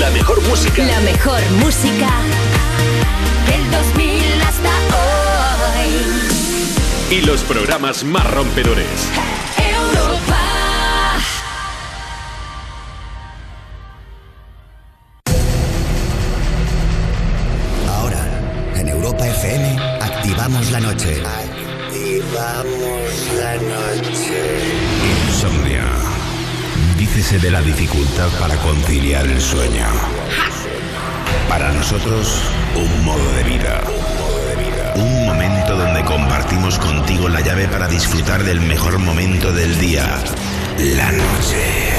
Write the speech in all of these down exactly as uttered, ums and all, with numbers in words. La mejor música. La mejor música del dos mil hasta hoy. Y los programas más rompedores. Europa. Ahora, en Europa F M, activamos la noche. Activamos la noche. Insomnia. Dícese de la dificultad para conciliar el sueño. Para nosotros, un modo de vida. Un momento donde compartimos contigo la llave para disfrutar del mejor momento del día, la noche.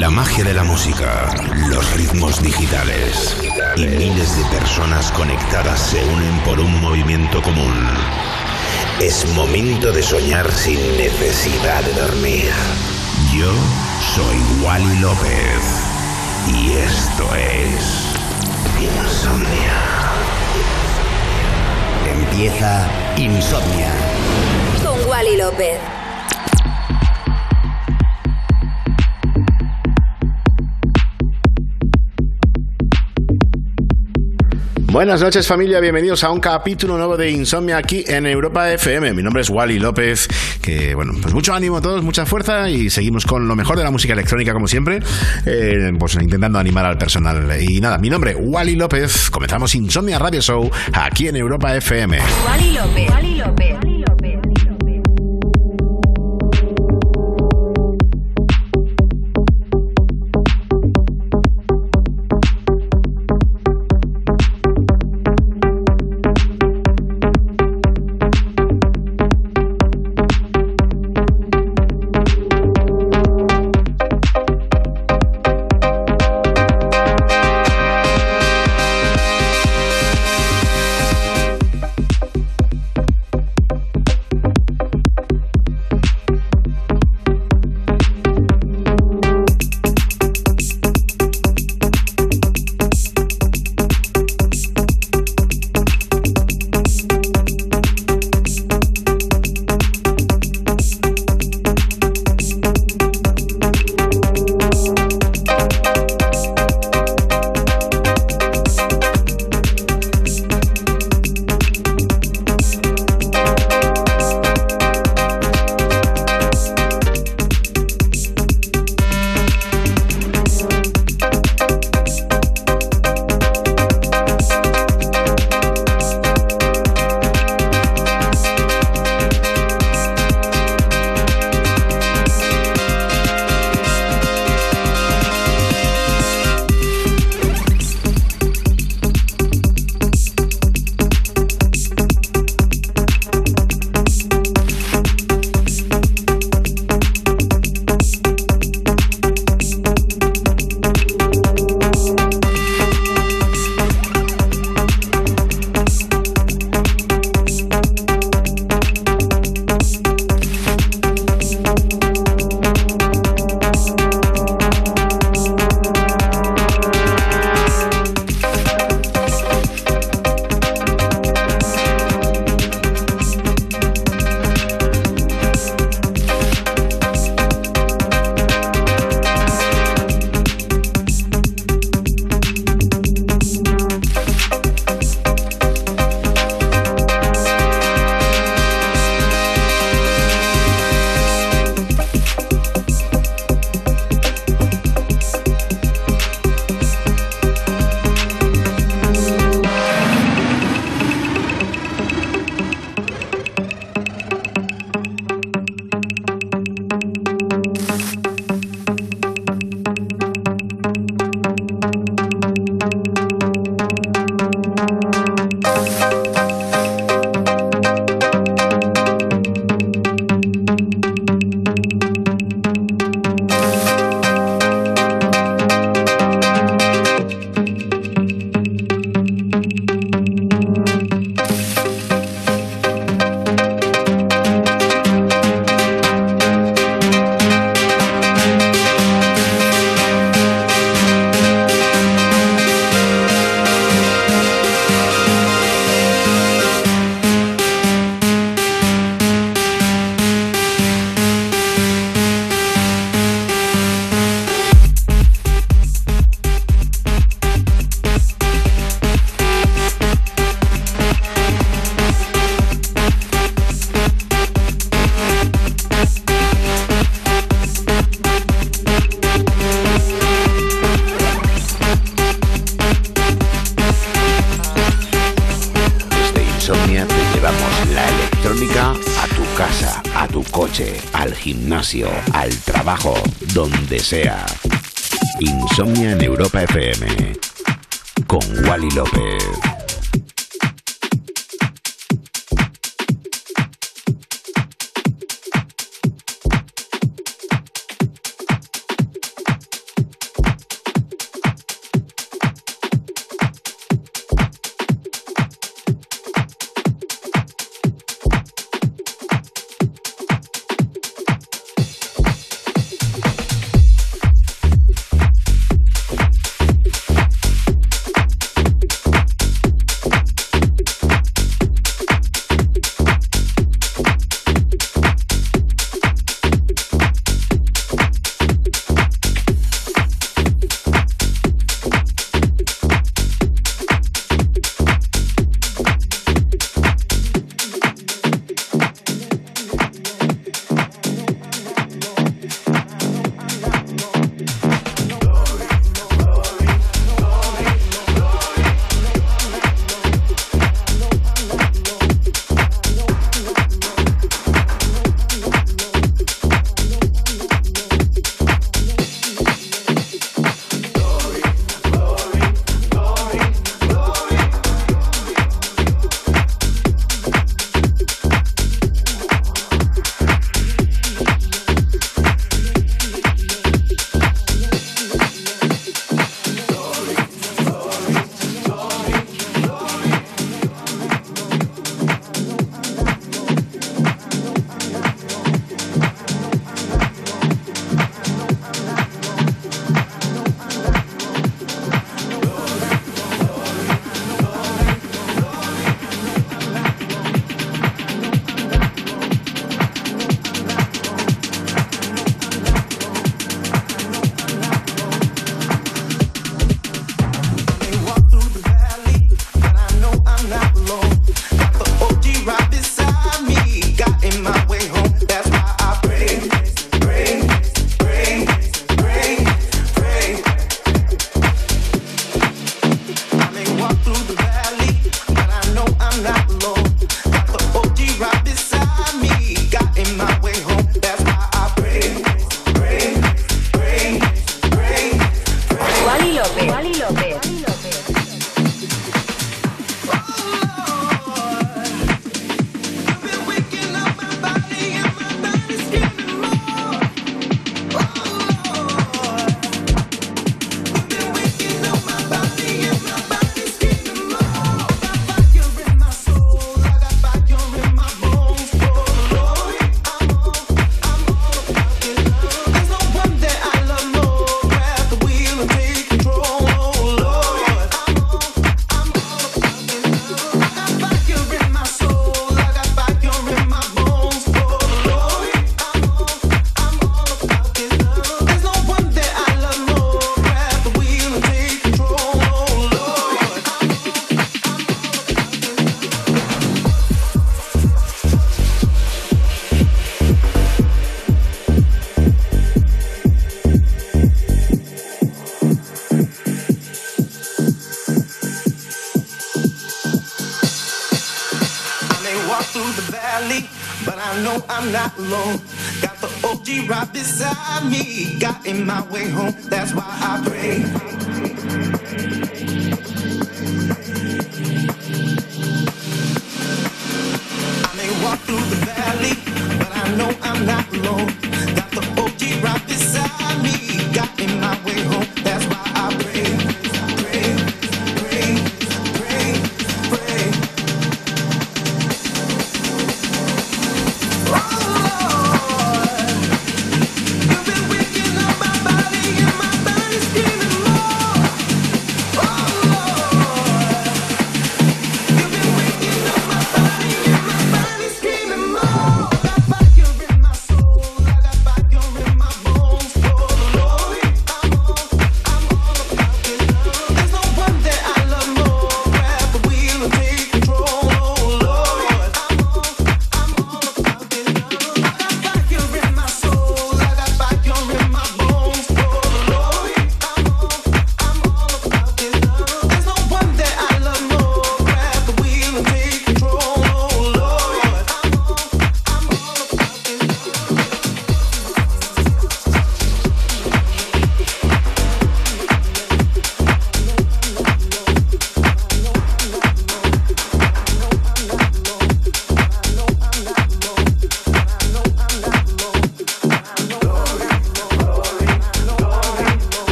La magia de la música, los ritmos digitales y miles de personas conectadas se unen por un movimiento común. Es momento de soñar sin necesidad de dormir. Yo soy Wally López y esto es Insomnia. Empieza Insomnia con Wally López. Buenas noches, familia, bienvenidos a un capítulo nuevo de Insomnia aquí en Europa F M. Mi nombre es Wally López, que bueno, pues mucho ánimo a todos, mucha fuerza y seguimos con lo mejor de la música electrónica como siempre, eh, pues intentando animar al personal. Y nada, mi nombre, Wally López, comenzamos Insomnia Radio Show aquí en Europa F M. Wally López, Wally López. gimnasio, al trabajo, donde sea. Insomnia en Europa F M, con Wally López.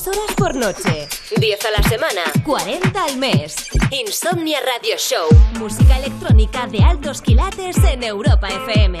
veintidós horas por noche, diez a la semana, cuarenta al mes. Insomnia Radio Show. Música electrónica de altos quilates en Europa F M.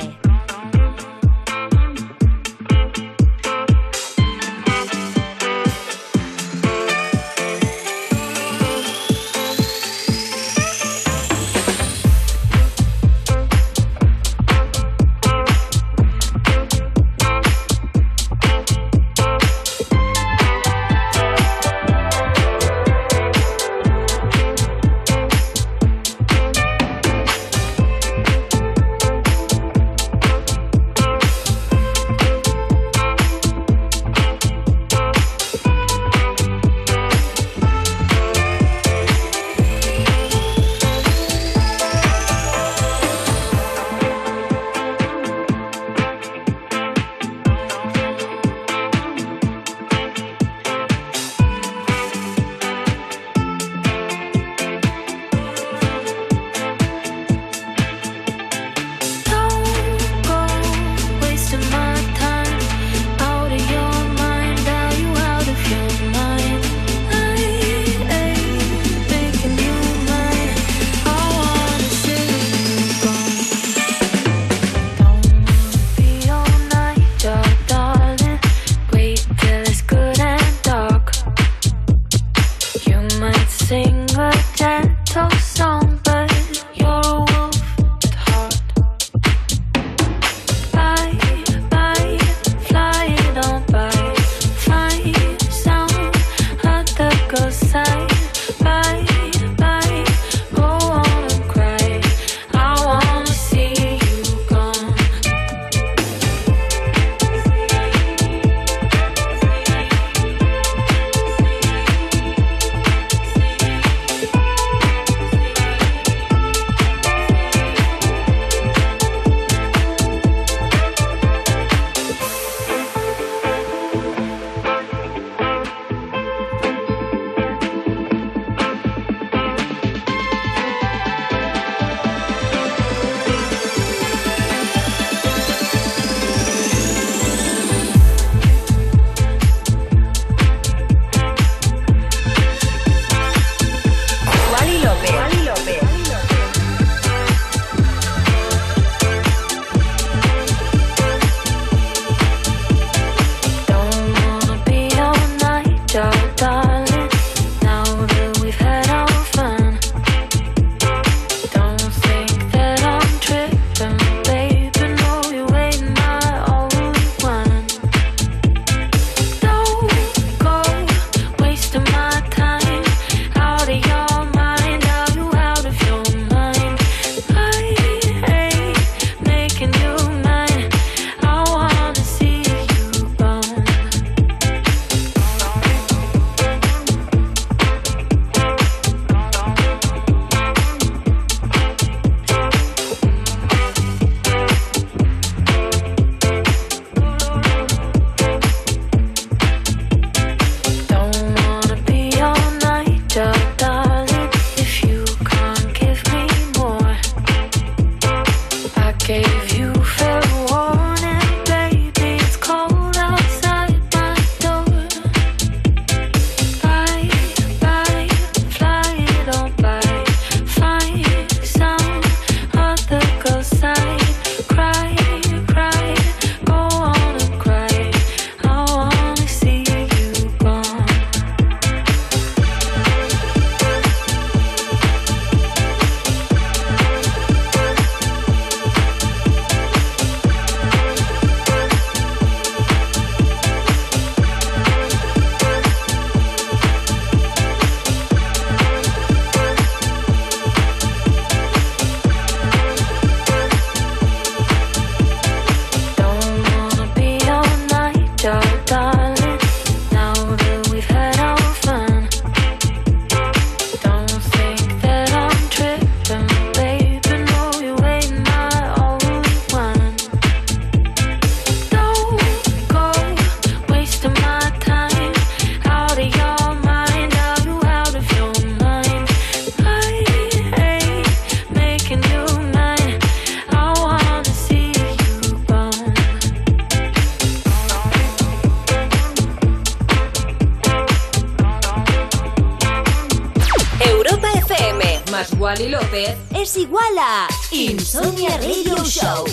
Wally López es igual a Insomnia Radio Show.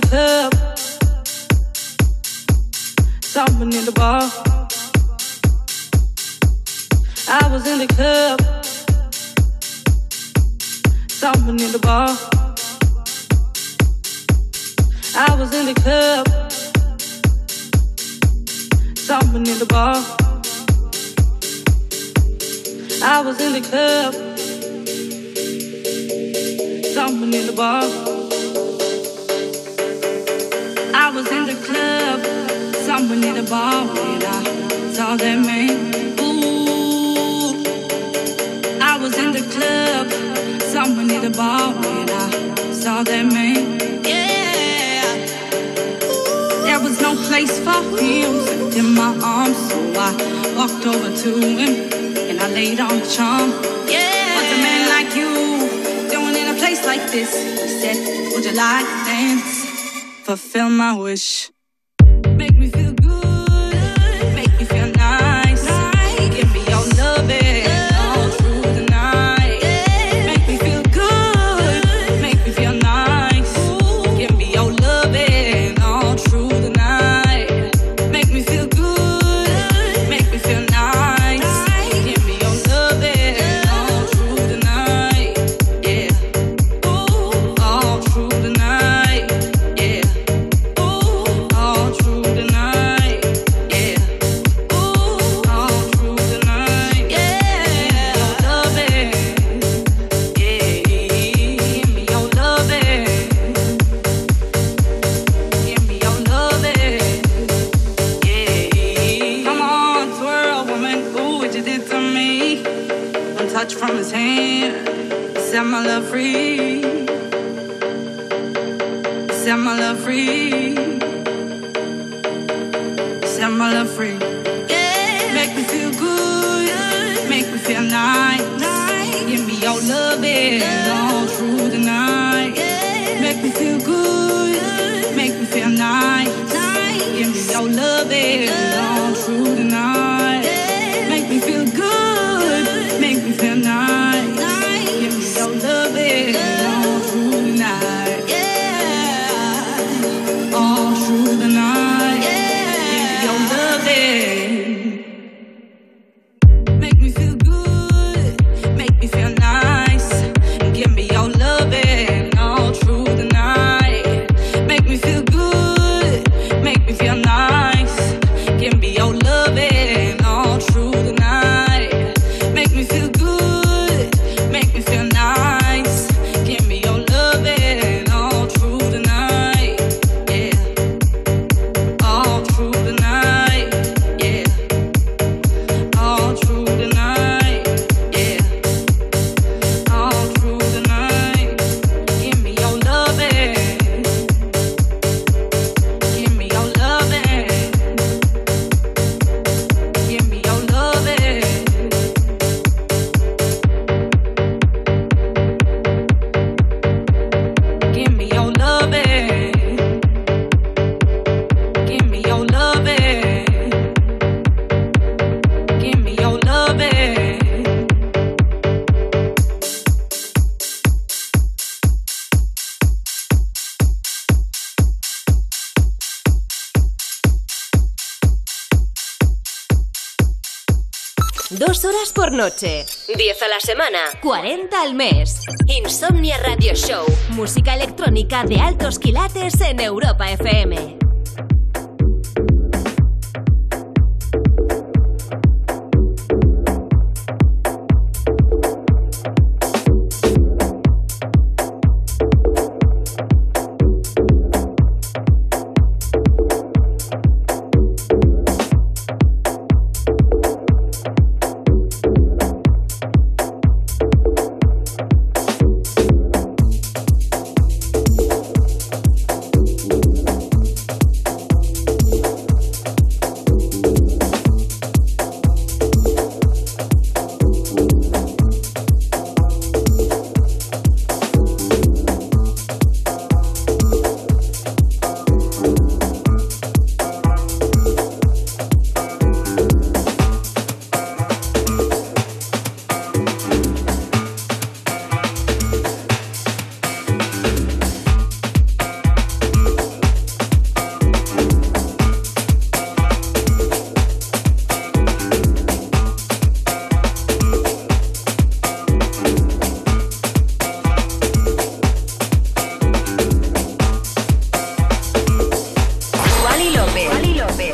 the club, stomping in the bar. I was in the club, stomping in the bar. I was in the club, stomping in the bar. I was in the club, stomping in the bar. I was in the club, stomping in the bar when I saw that man. Ooh, I was in the club, stomping in the bar when I saw that man. No place for him in my arms, so I walked over to him and I laid on the charm. Yeah, what's a man like you doing in a place like this? He said, would you like to dance? Fulfill my wish. Make me feel good, make me feel nice, nice. Give me your loving all through the night. Yeah. Make me feel good, make me feel nice. Ooh. Give me your loving all through the night. Noche. diez a la semana. cuarenta al mes. Insomnia Radio Show. Música electrónica de altos quilates en Europa F M. López. Wally López.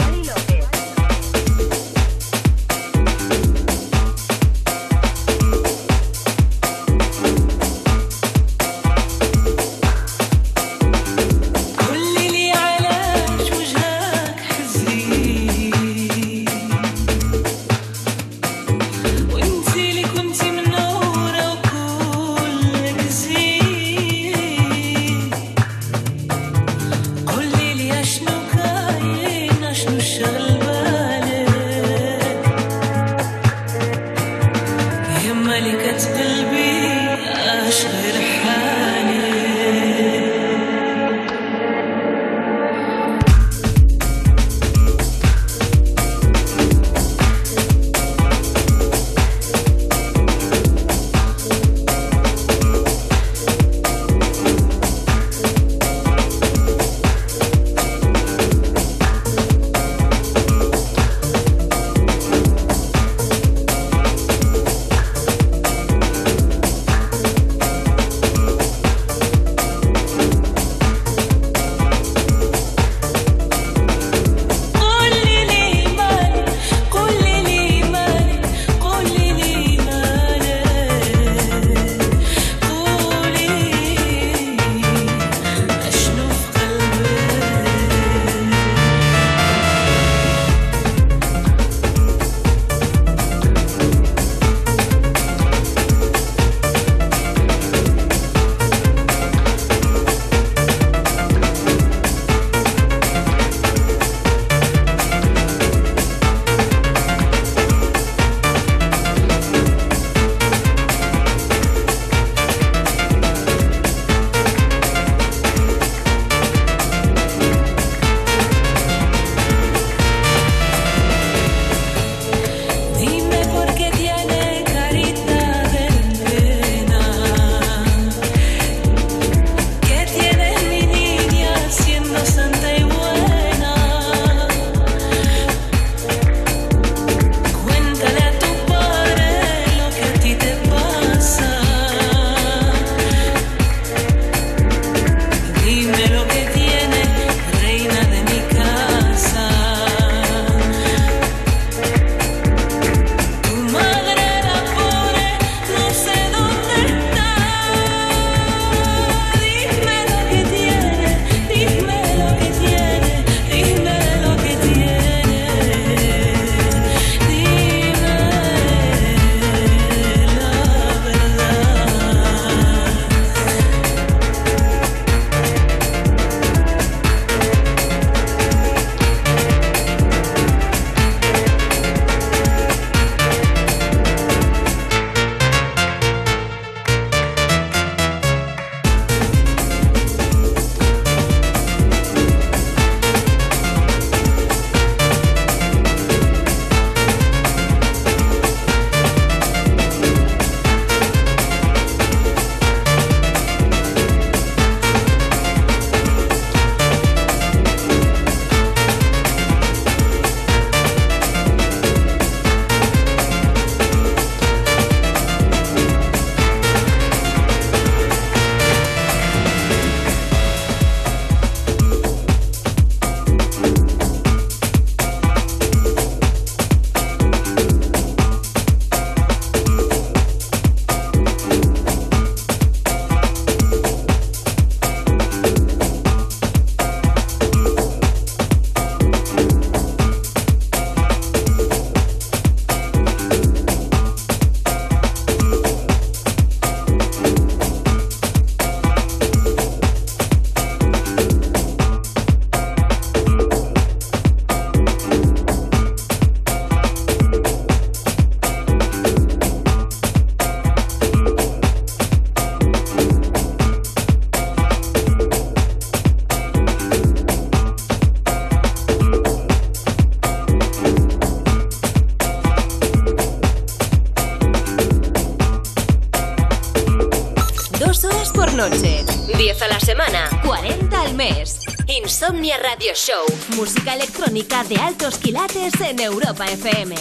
Insomnia Radio Show. Música electrónica de altos quilates en Europa F M.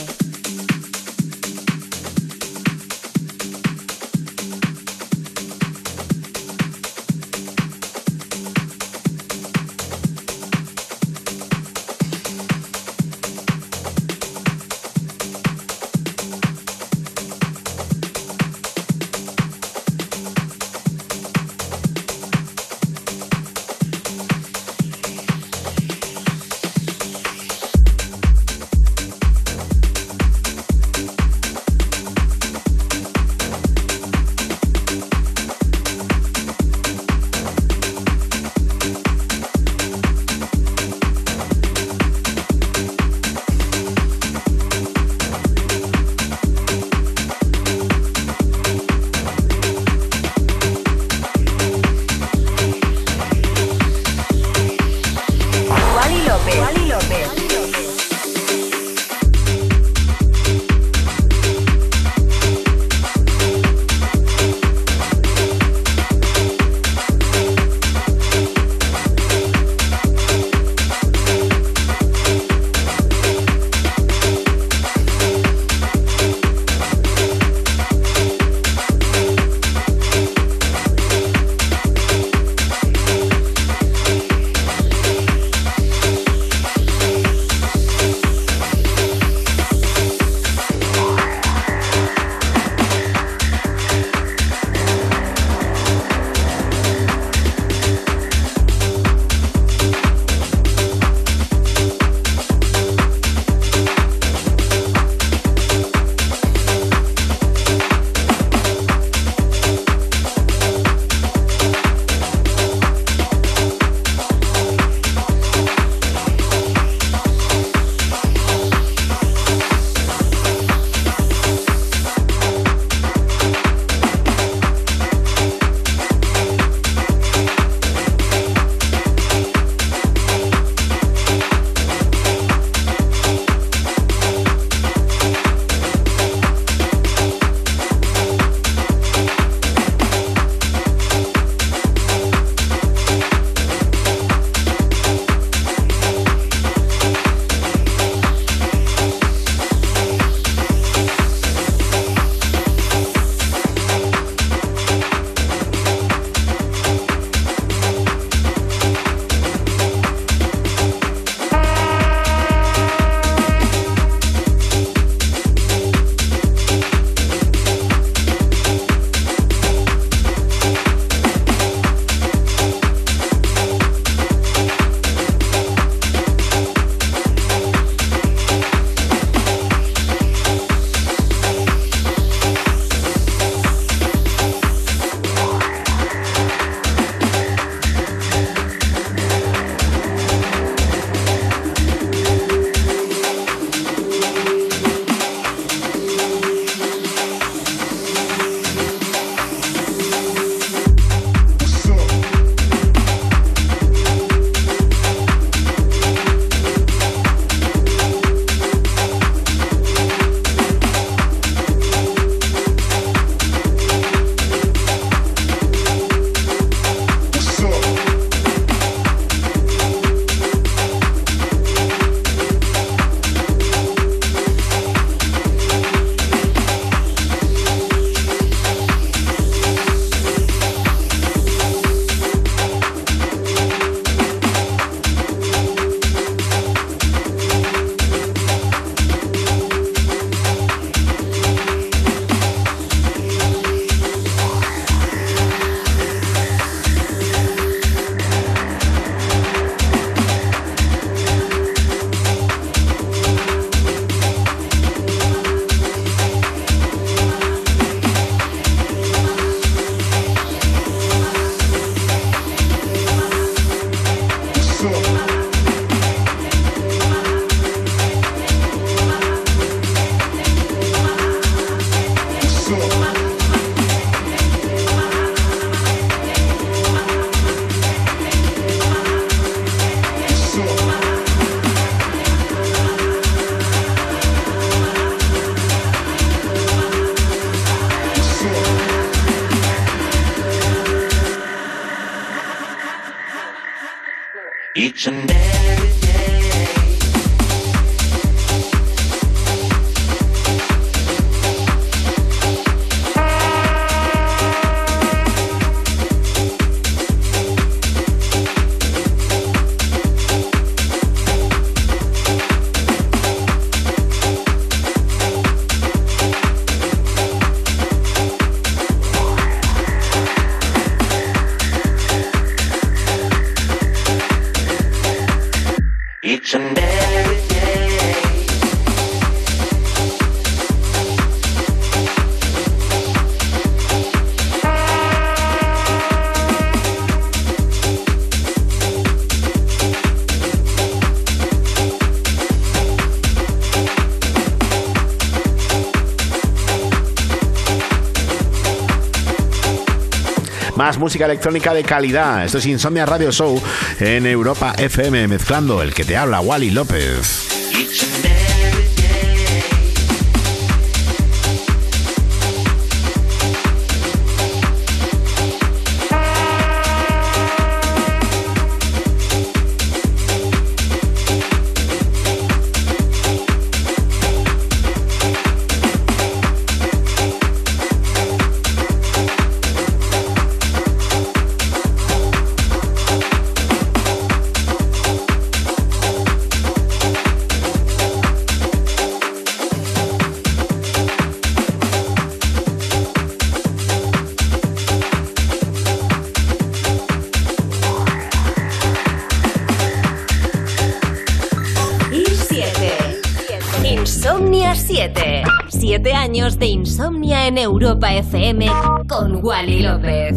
Música electrónica de calidad. Esto es Insomnia Radio Show en Europa F M, mezclando el que te habla, Wally López. Años de Insomnia en Europa F M con Wally López.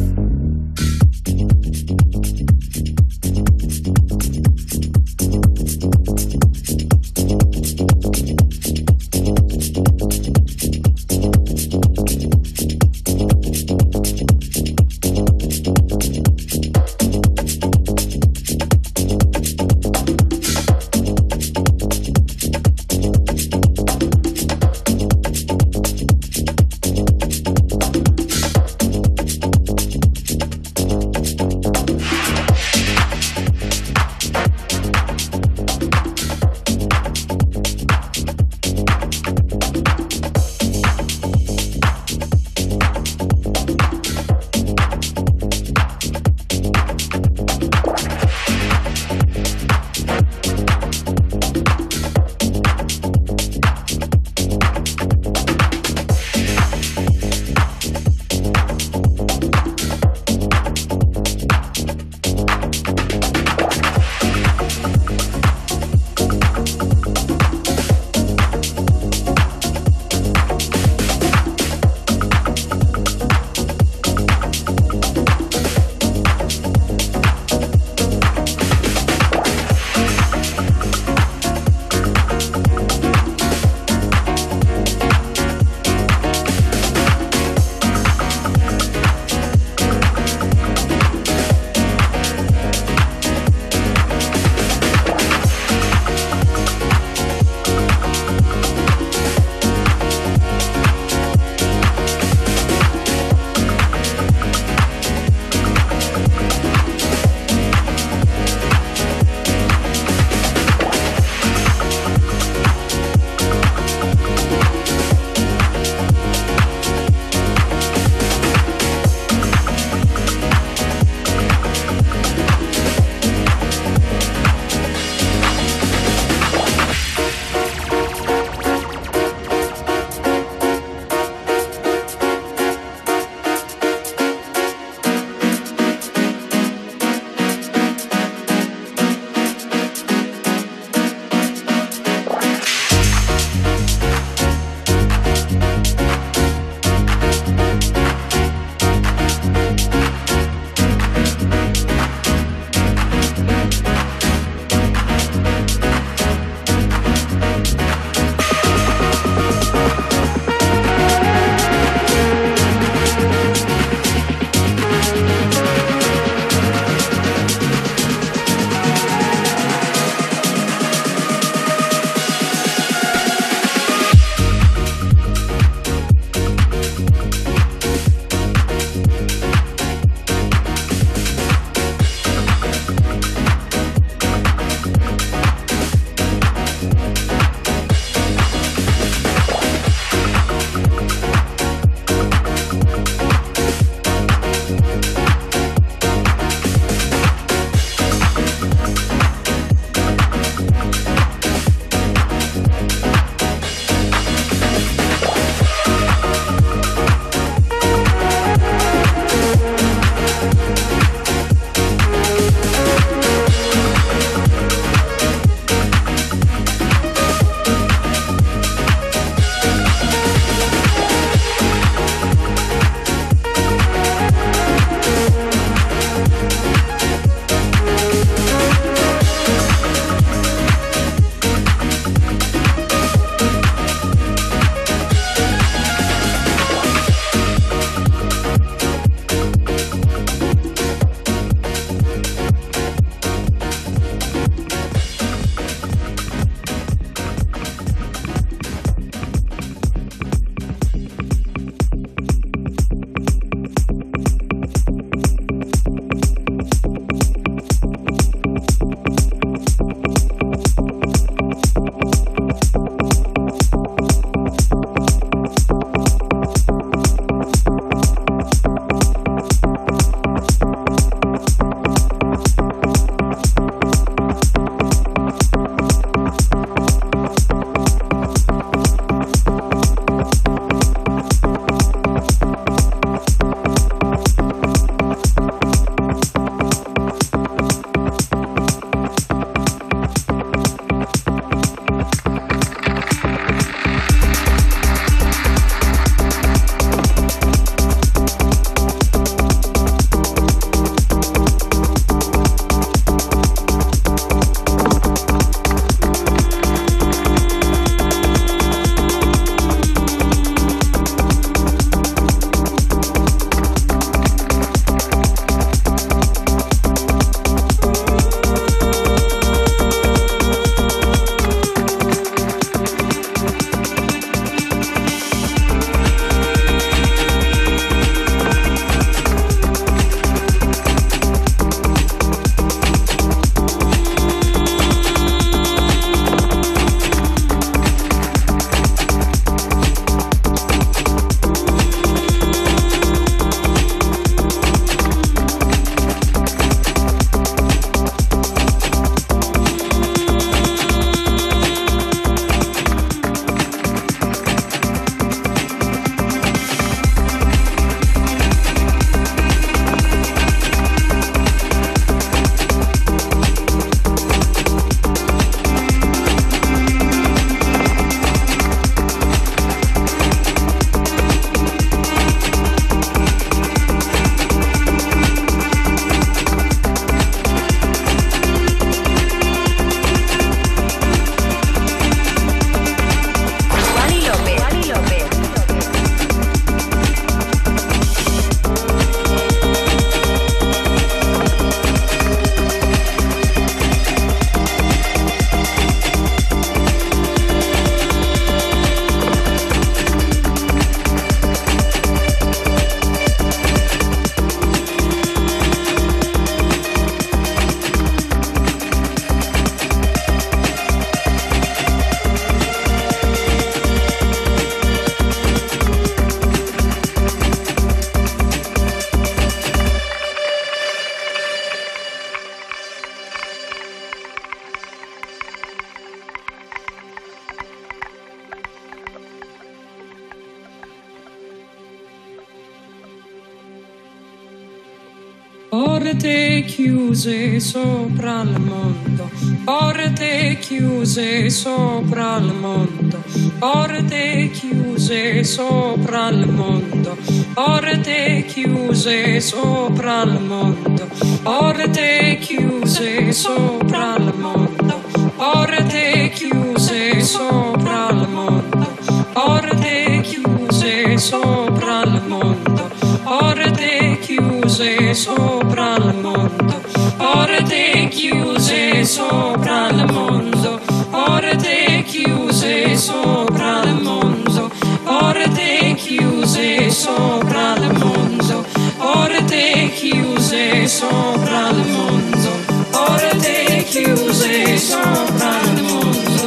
porte chiuse sopra il mondo, porte chiuse sopra il mondo, porte chiuse sopra il mondo, porte chiuse sopra il mondo, porte chiuse sopra il mondo, porte chiuse sopra il mondo, porte chiuse sopra il mondo, porte chiuse sopra il mondo, porte chiuse sopra il mondo, porte chiuse sopra il mondo, porte chiuse sopra il mondo, porte chiuse sopra il mondo, porte chiuse sopra il mondo, porte chiuse sopra il mondo,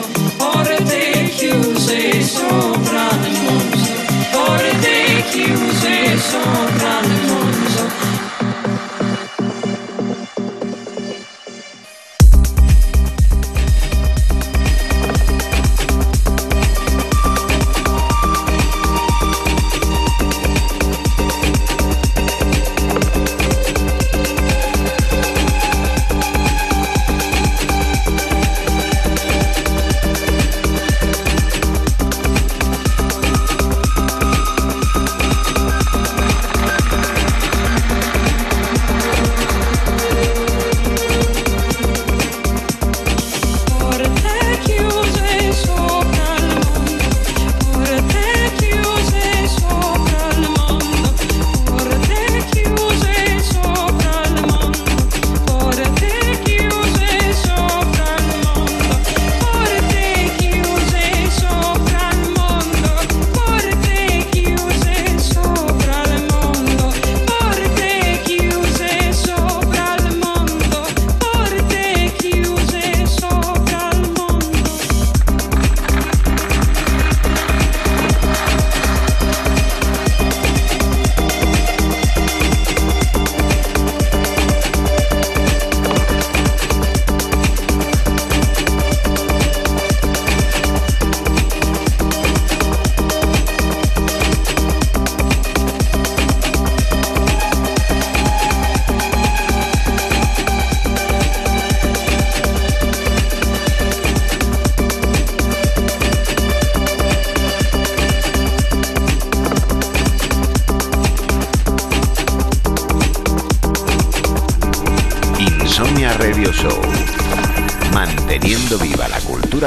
porte chiuse sopra il mondo.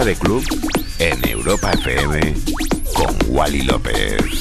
De club en Europa F M con Wally López.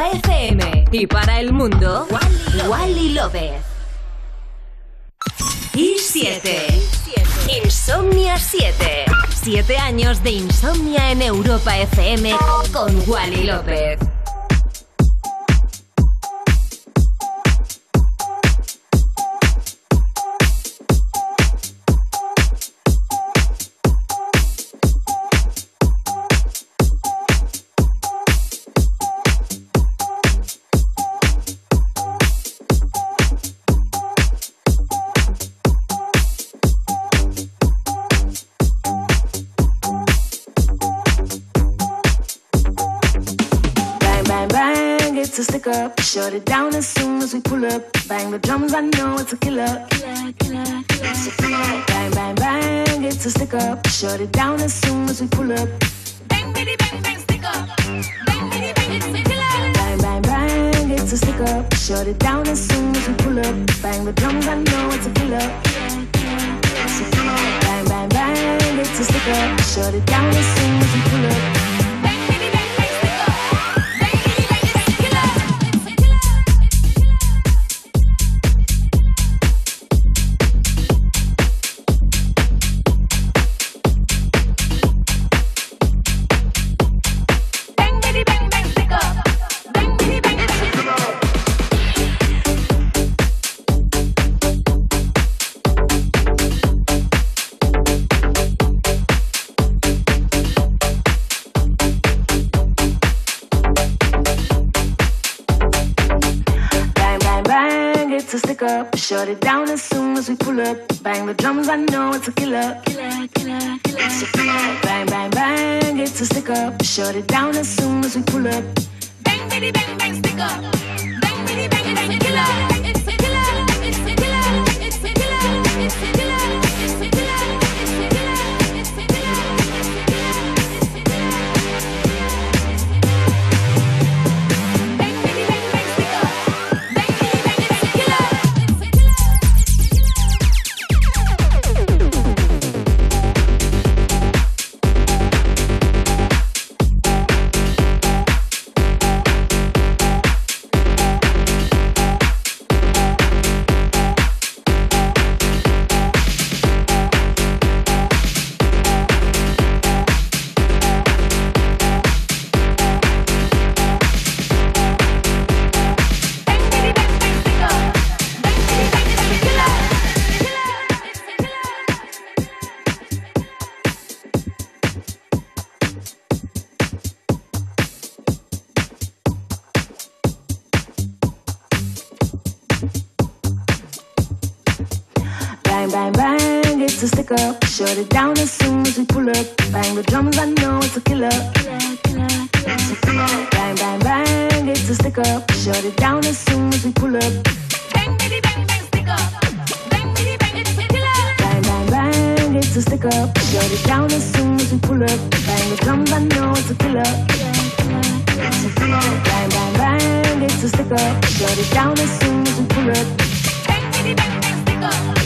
Europa F M y para el mundo, Wally López. Y siete. Insomnia siete. Siete años de insomnia en Europa F M con Wally López. Shut it down as soon as we pull up. Bang the drums, I know it's a killer. Killer, killer, killer, killer. Bang, bang, bang, it's a stick up. Shut it down as soon as we pull up. Bang, bitty, bang, bang, stick up. Bang, bitty, bang, it's a killer. Bang, bang, bang, it's a stick up. Shut it down as soon as we pull up. Bang the drums, I know it's a killer. Killer, killer, killer. Bang, bang, bang, it's a stick up. Shut it down as soon as we pull up. Shut it down as soon as we pull up. Bang the drums, I know it's a killer. Killer, killer, killer, killer. Bang, bang, bang, it's a stick up. Shut it down as soon as we pull up. Bang, bitty, bang, bang, stick up. Bang, bitty, bang, bang, killer. It's a killer, it's a killer, it's a killer, it's a killer, it's a killer, it's a killer, it's a killer. Bang, bitty, bang, bang, stick up. Shut it down as soon as we pull up. Bang the drums, I know it's a killer. Killer, killer, killer, it's a killer. Bang, bang, bang, it's a stick up. Shut it down as soon as we pull up. Bang, bitty, bang, bang, stick up. Bang, bitty, bang, it's a killer. Bang, bang, bang, it's a stick up. Shut it down as soon as we pull up. Bang the drums, I know it's a killer. Killer, killer, killer, it's a killer. Bang, bang, bang, it's a stick up. Shut it down as soon as we pull up. Bang, bitty, bang, bang, stick up.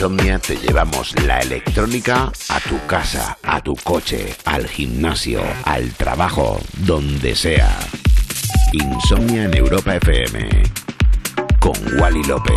Insomnia te llevamos la electrónica a tu casa, a tu coche, al gimnasio, al trabajo, donde sea. Insomnia en Europa F M con Wally López.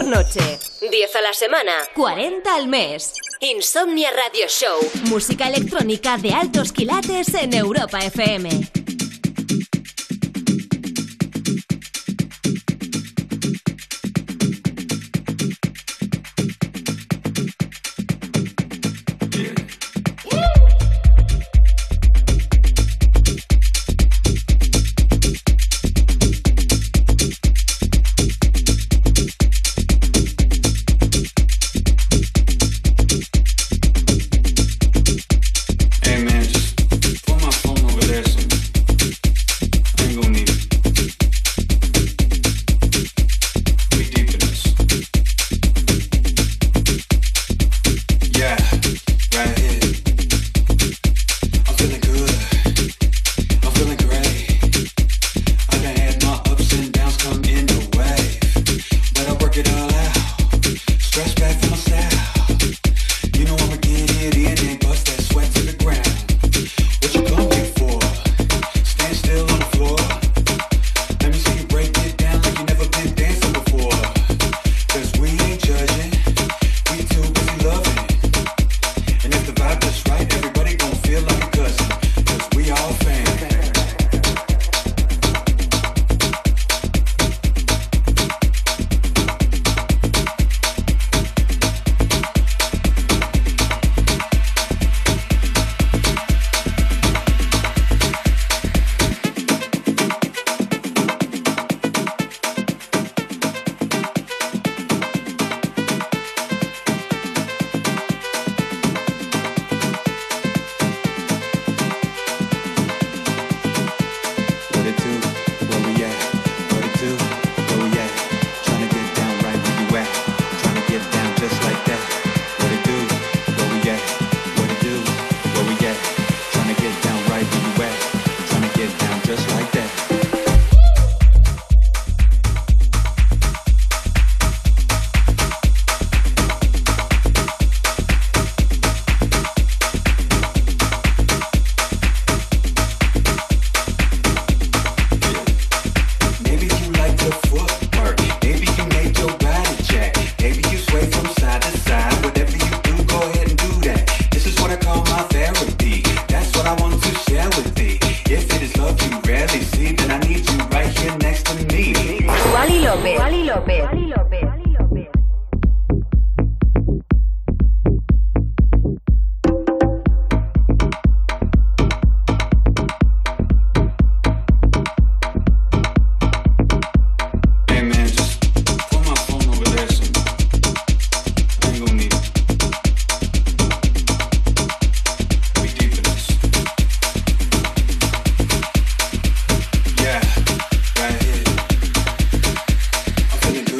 por noche. diez a la semana. cuarenta al mes. Insomnia Radio Show. Música electrónica de altos quilates en Europa F M.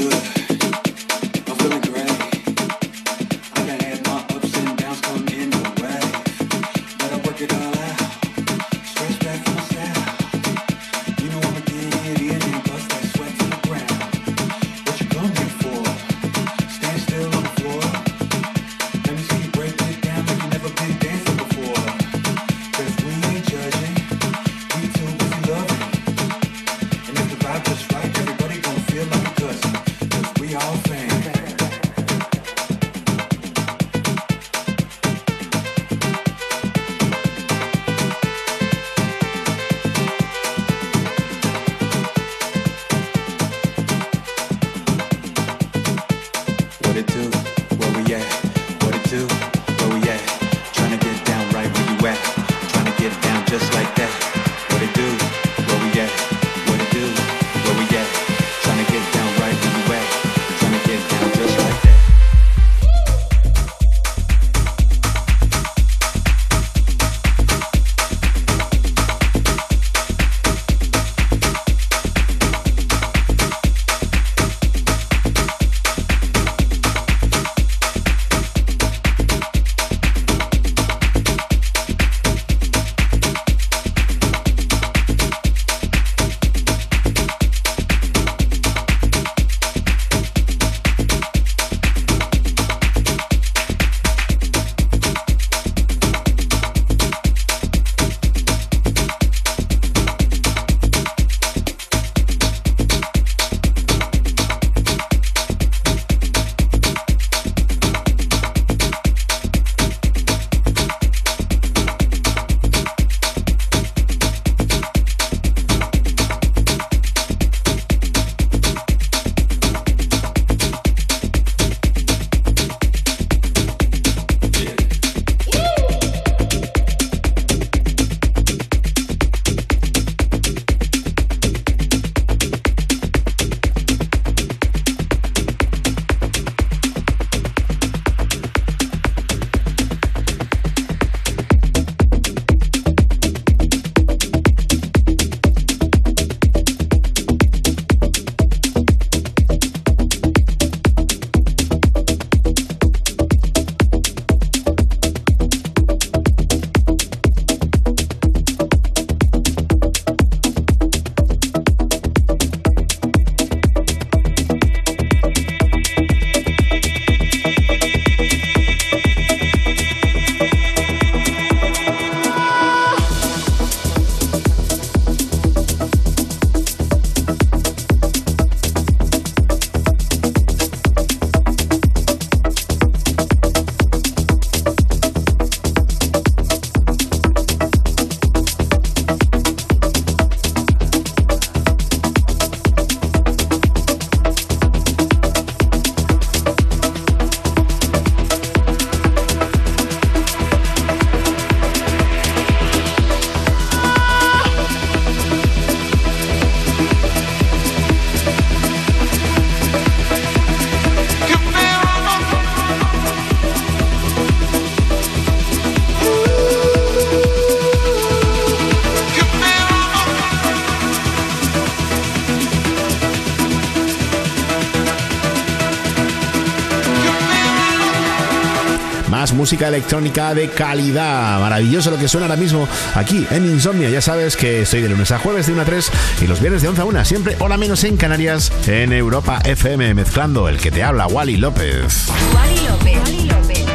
Good. más música electrónica de calidad. Maravilloso lo que suena ahora mismo aquí en Insomnia. Ya sabes que estoy de lunes a jueves de una a tres y los viernes de once a una, siempre hora menos en Canarias, en Europa F M, mezclando. El que te habla, Wally López. Wally López. Wally López.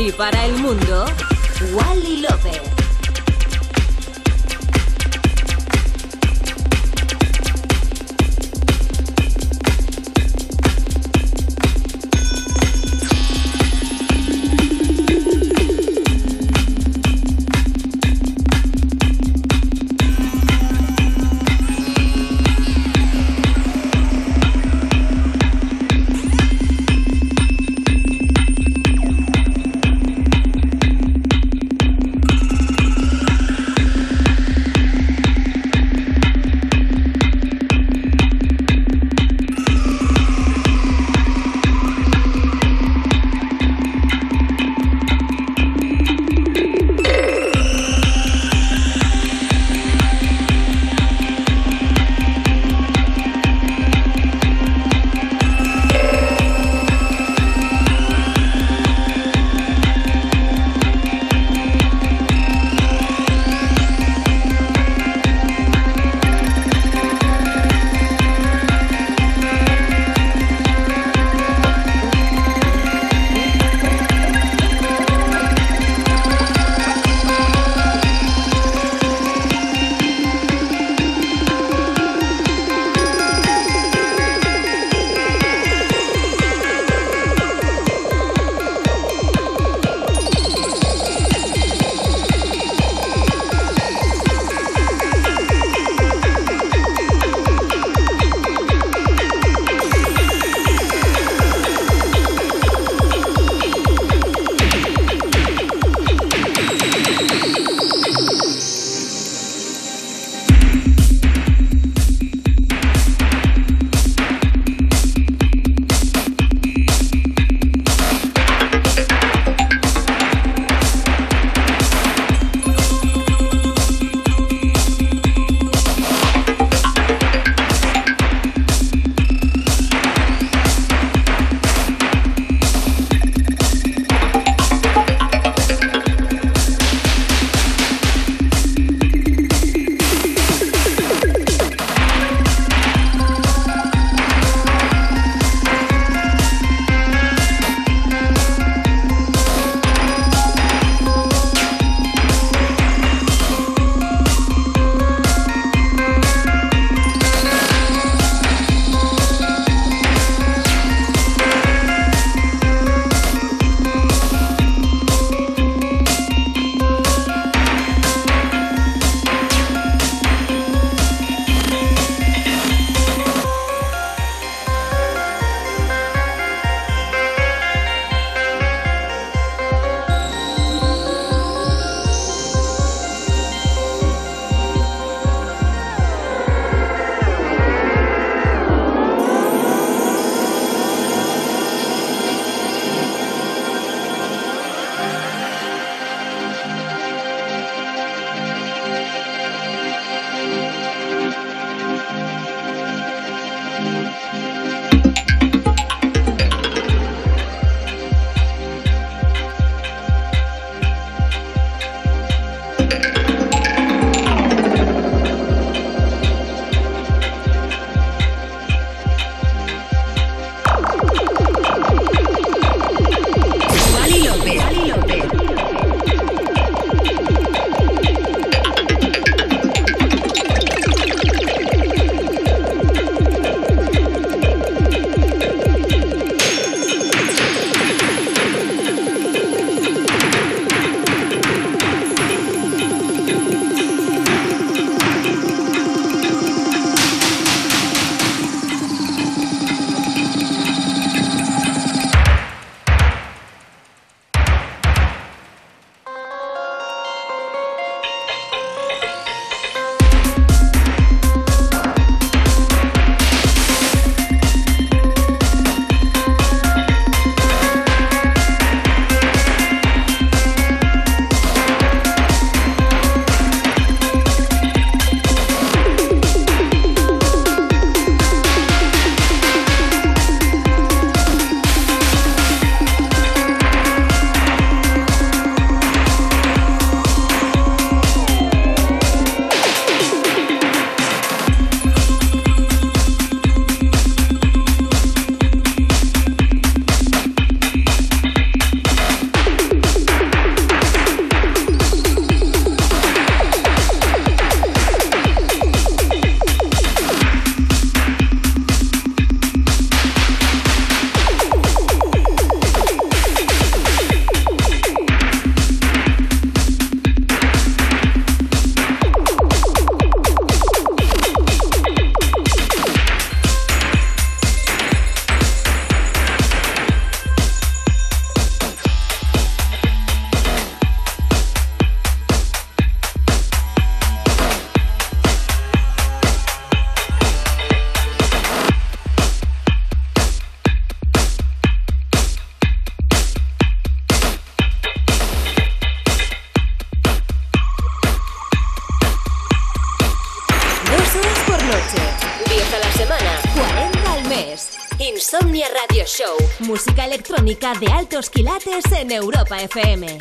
Y para el mundo, Wally López. Insomnia Radio Show. Música electrónica de altos quilates en Europa F M.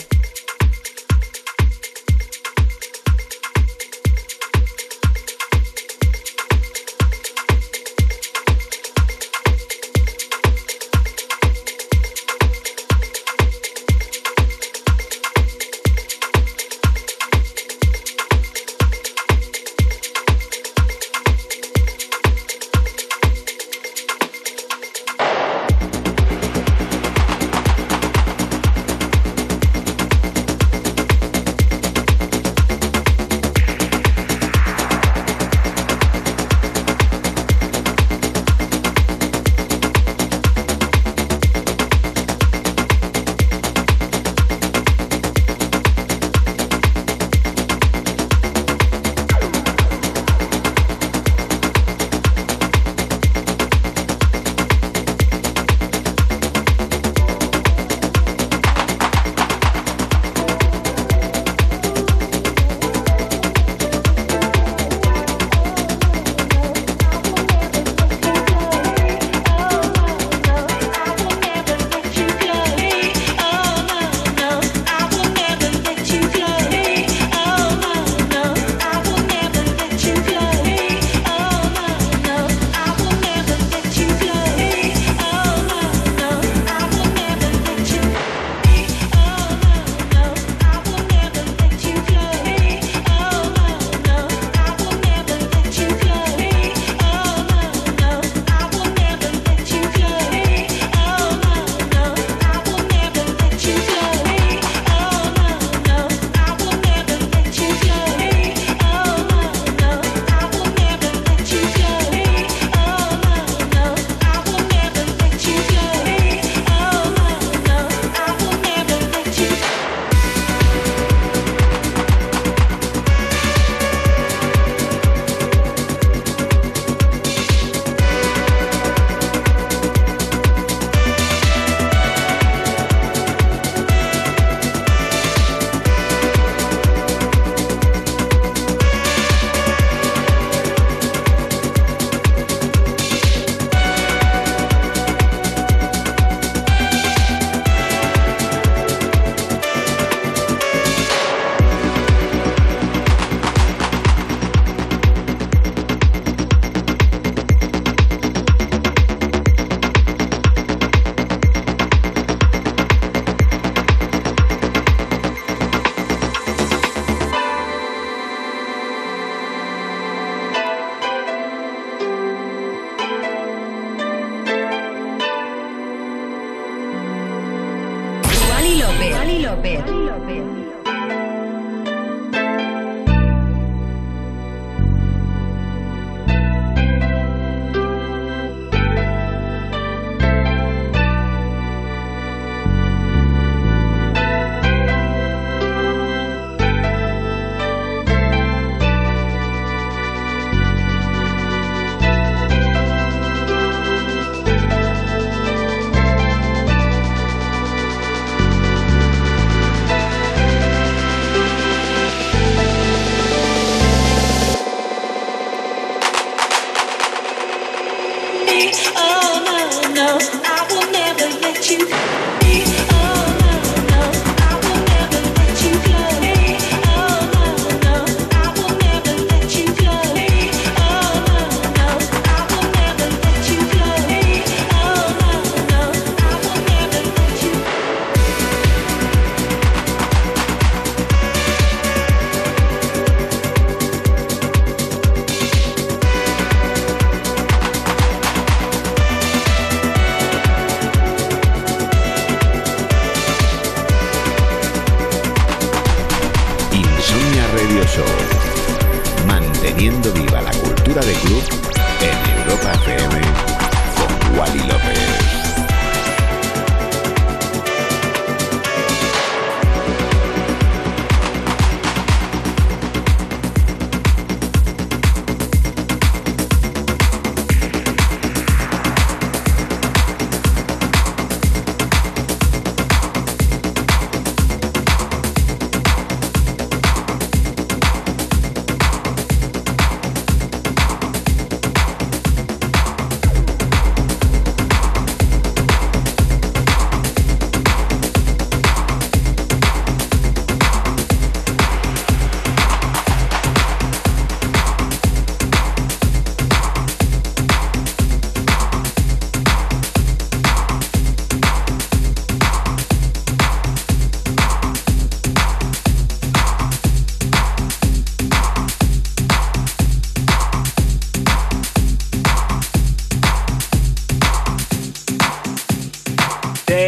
Wally López.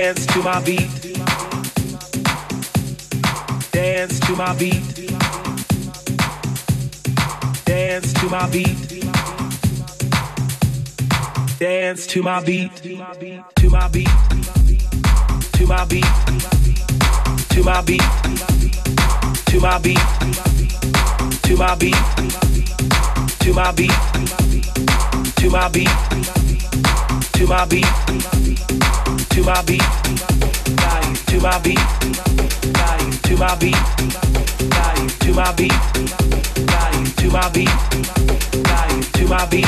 Dance to my beat. Dance to my beat. Dance to my beat. Dance to my beat. To my beat. To my beat. To my beat. To my beat. To my beat. To my beat. To my beat. To my beat. To my beat, to my beat, to my beat, to my beat, to my beat, to my beat,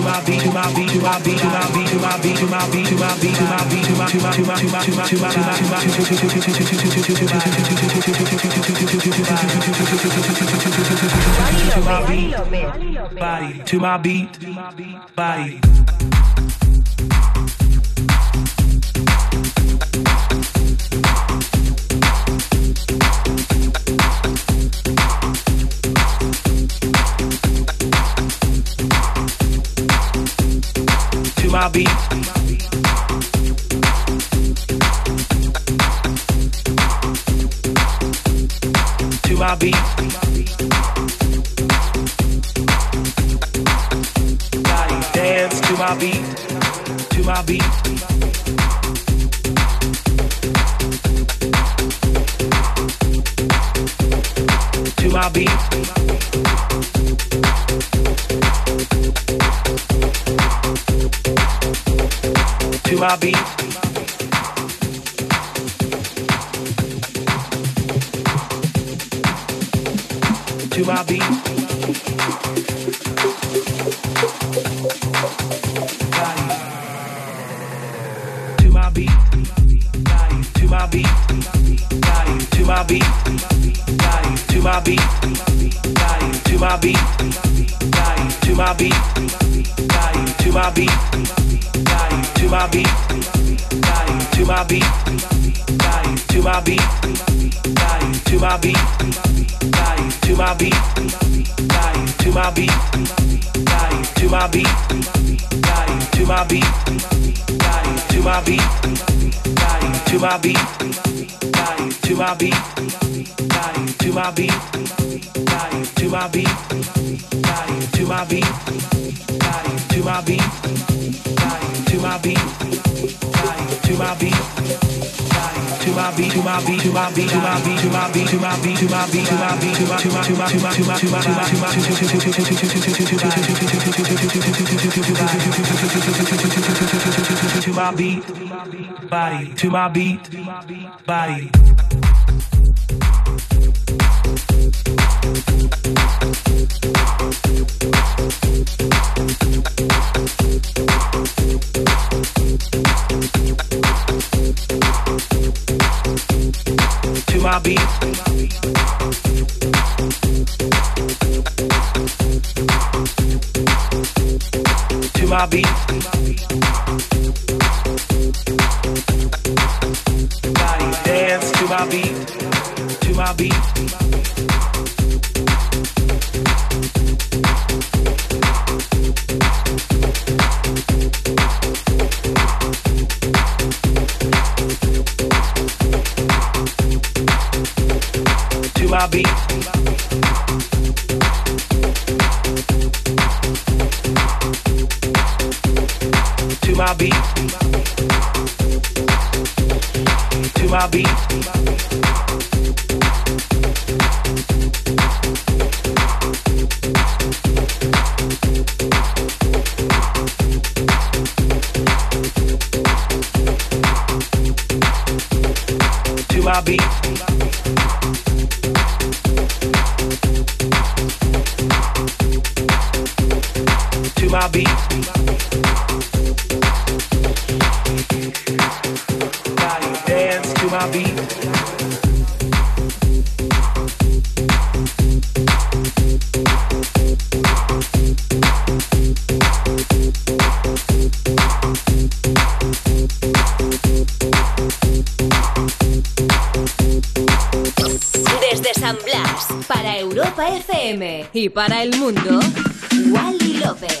my beat, to my beat, to my beat, to my beat, to my beat, to my beat, to my beat, to my beat, to my beat, to my beat, to my beat, to my beat, to my beat, to my To my beat, to my beat, dance to my beat, to my beat, to my beat. To my beat, to my beat, to my beat, to my beat, to my beat, to my beat, to my beat, to my beat, to my beat. To my beat, to my beat, to my beat, to my beat, to my beat, to my beat, to my beat, to my beat, to my beat, to my beat, to my beat, to my beat, to my beat, to my beat, to my beat. To my beat, to my beat, to my beat, to my beat, to my beat, to my beat, to my beat, to my beat, to my beat, to my beat, to my beat, to my beat, to my beat, to my beat, to my beat, to my beat, to my beat, to my beat, body, to my beat, body. To my beat, to my beat, dance to my beat, to my beat, to my beat, to my beat, to my beat, to my beat. To my beat, dance to my beat, F M y para el mundo, Wally López.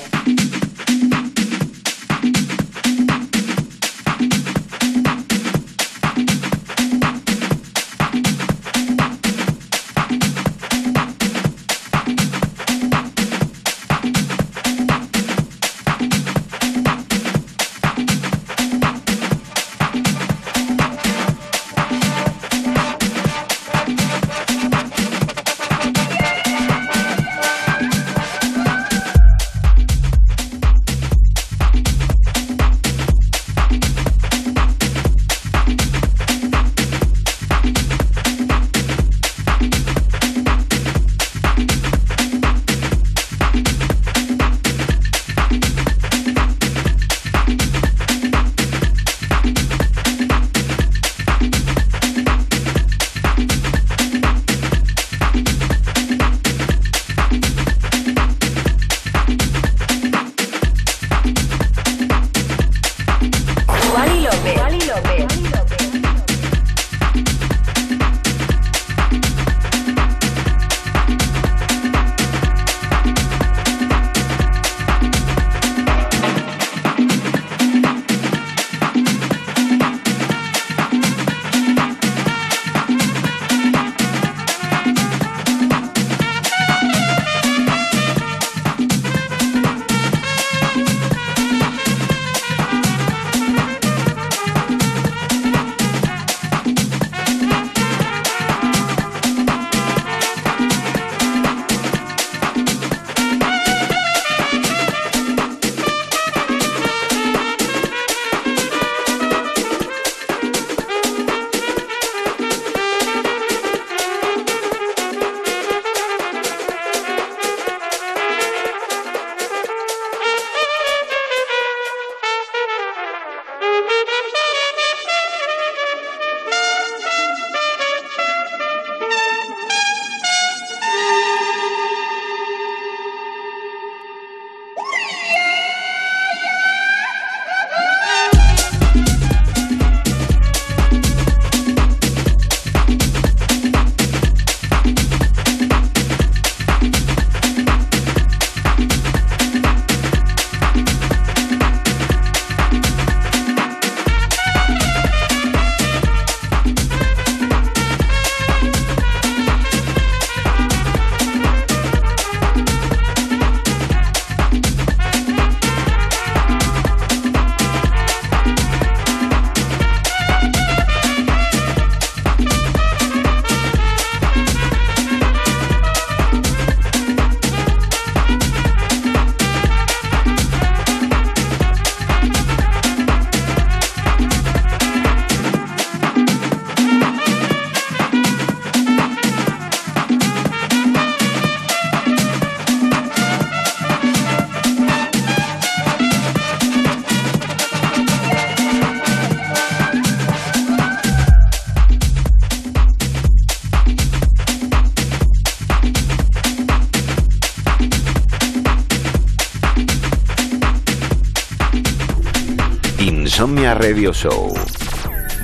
Insomnia Radio Show,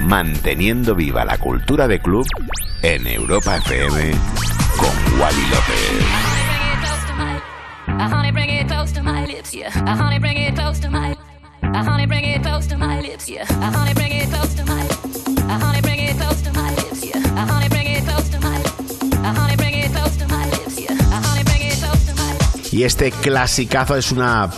manteniendo viva la cultura de club en Europa F M con Wally López. Y este clasicazo es una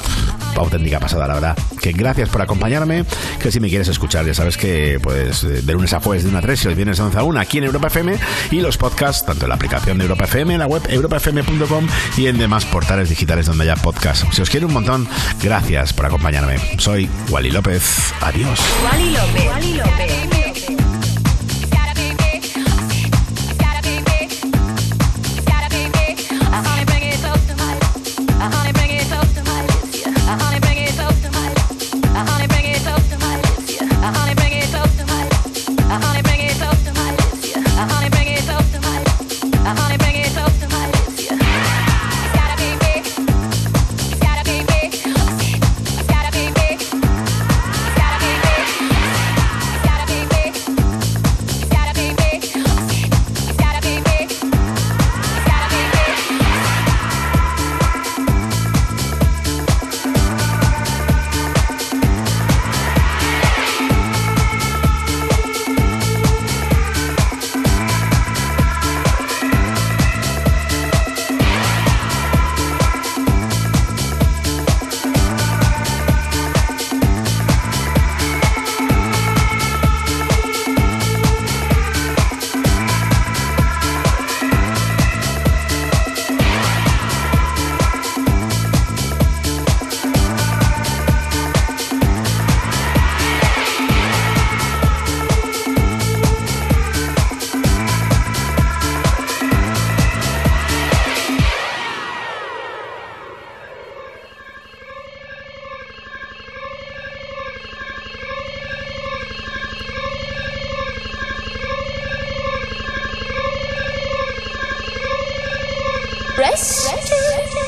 auténtica pasada, la verdad. Que gracias por acompañarme, que si me quieres escuchar ya sabes que pues de lunes a jueves de una a tres y el viernes de once a una aquí en Europa F M, y los podcasts tanto en la aplicación de Europa F M, en la web europa f m punto com y en demás portales digitales donde haya podcasts. Si os quiero un montón, gracias por acompañarme. Soy Wally López. Adiós. Wally López. Wally López. Baby. Yes.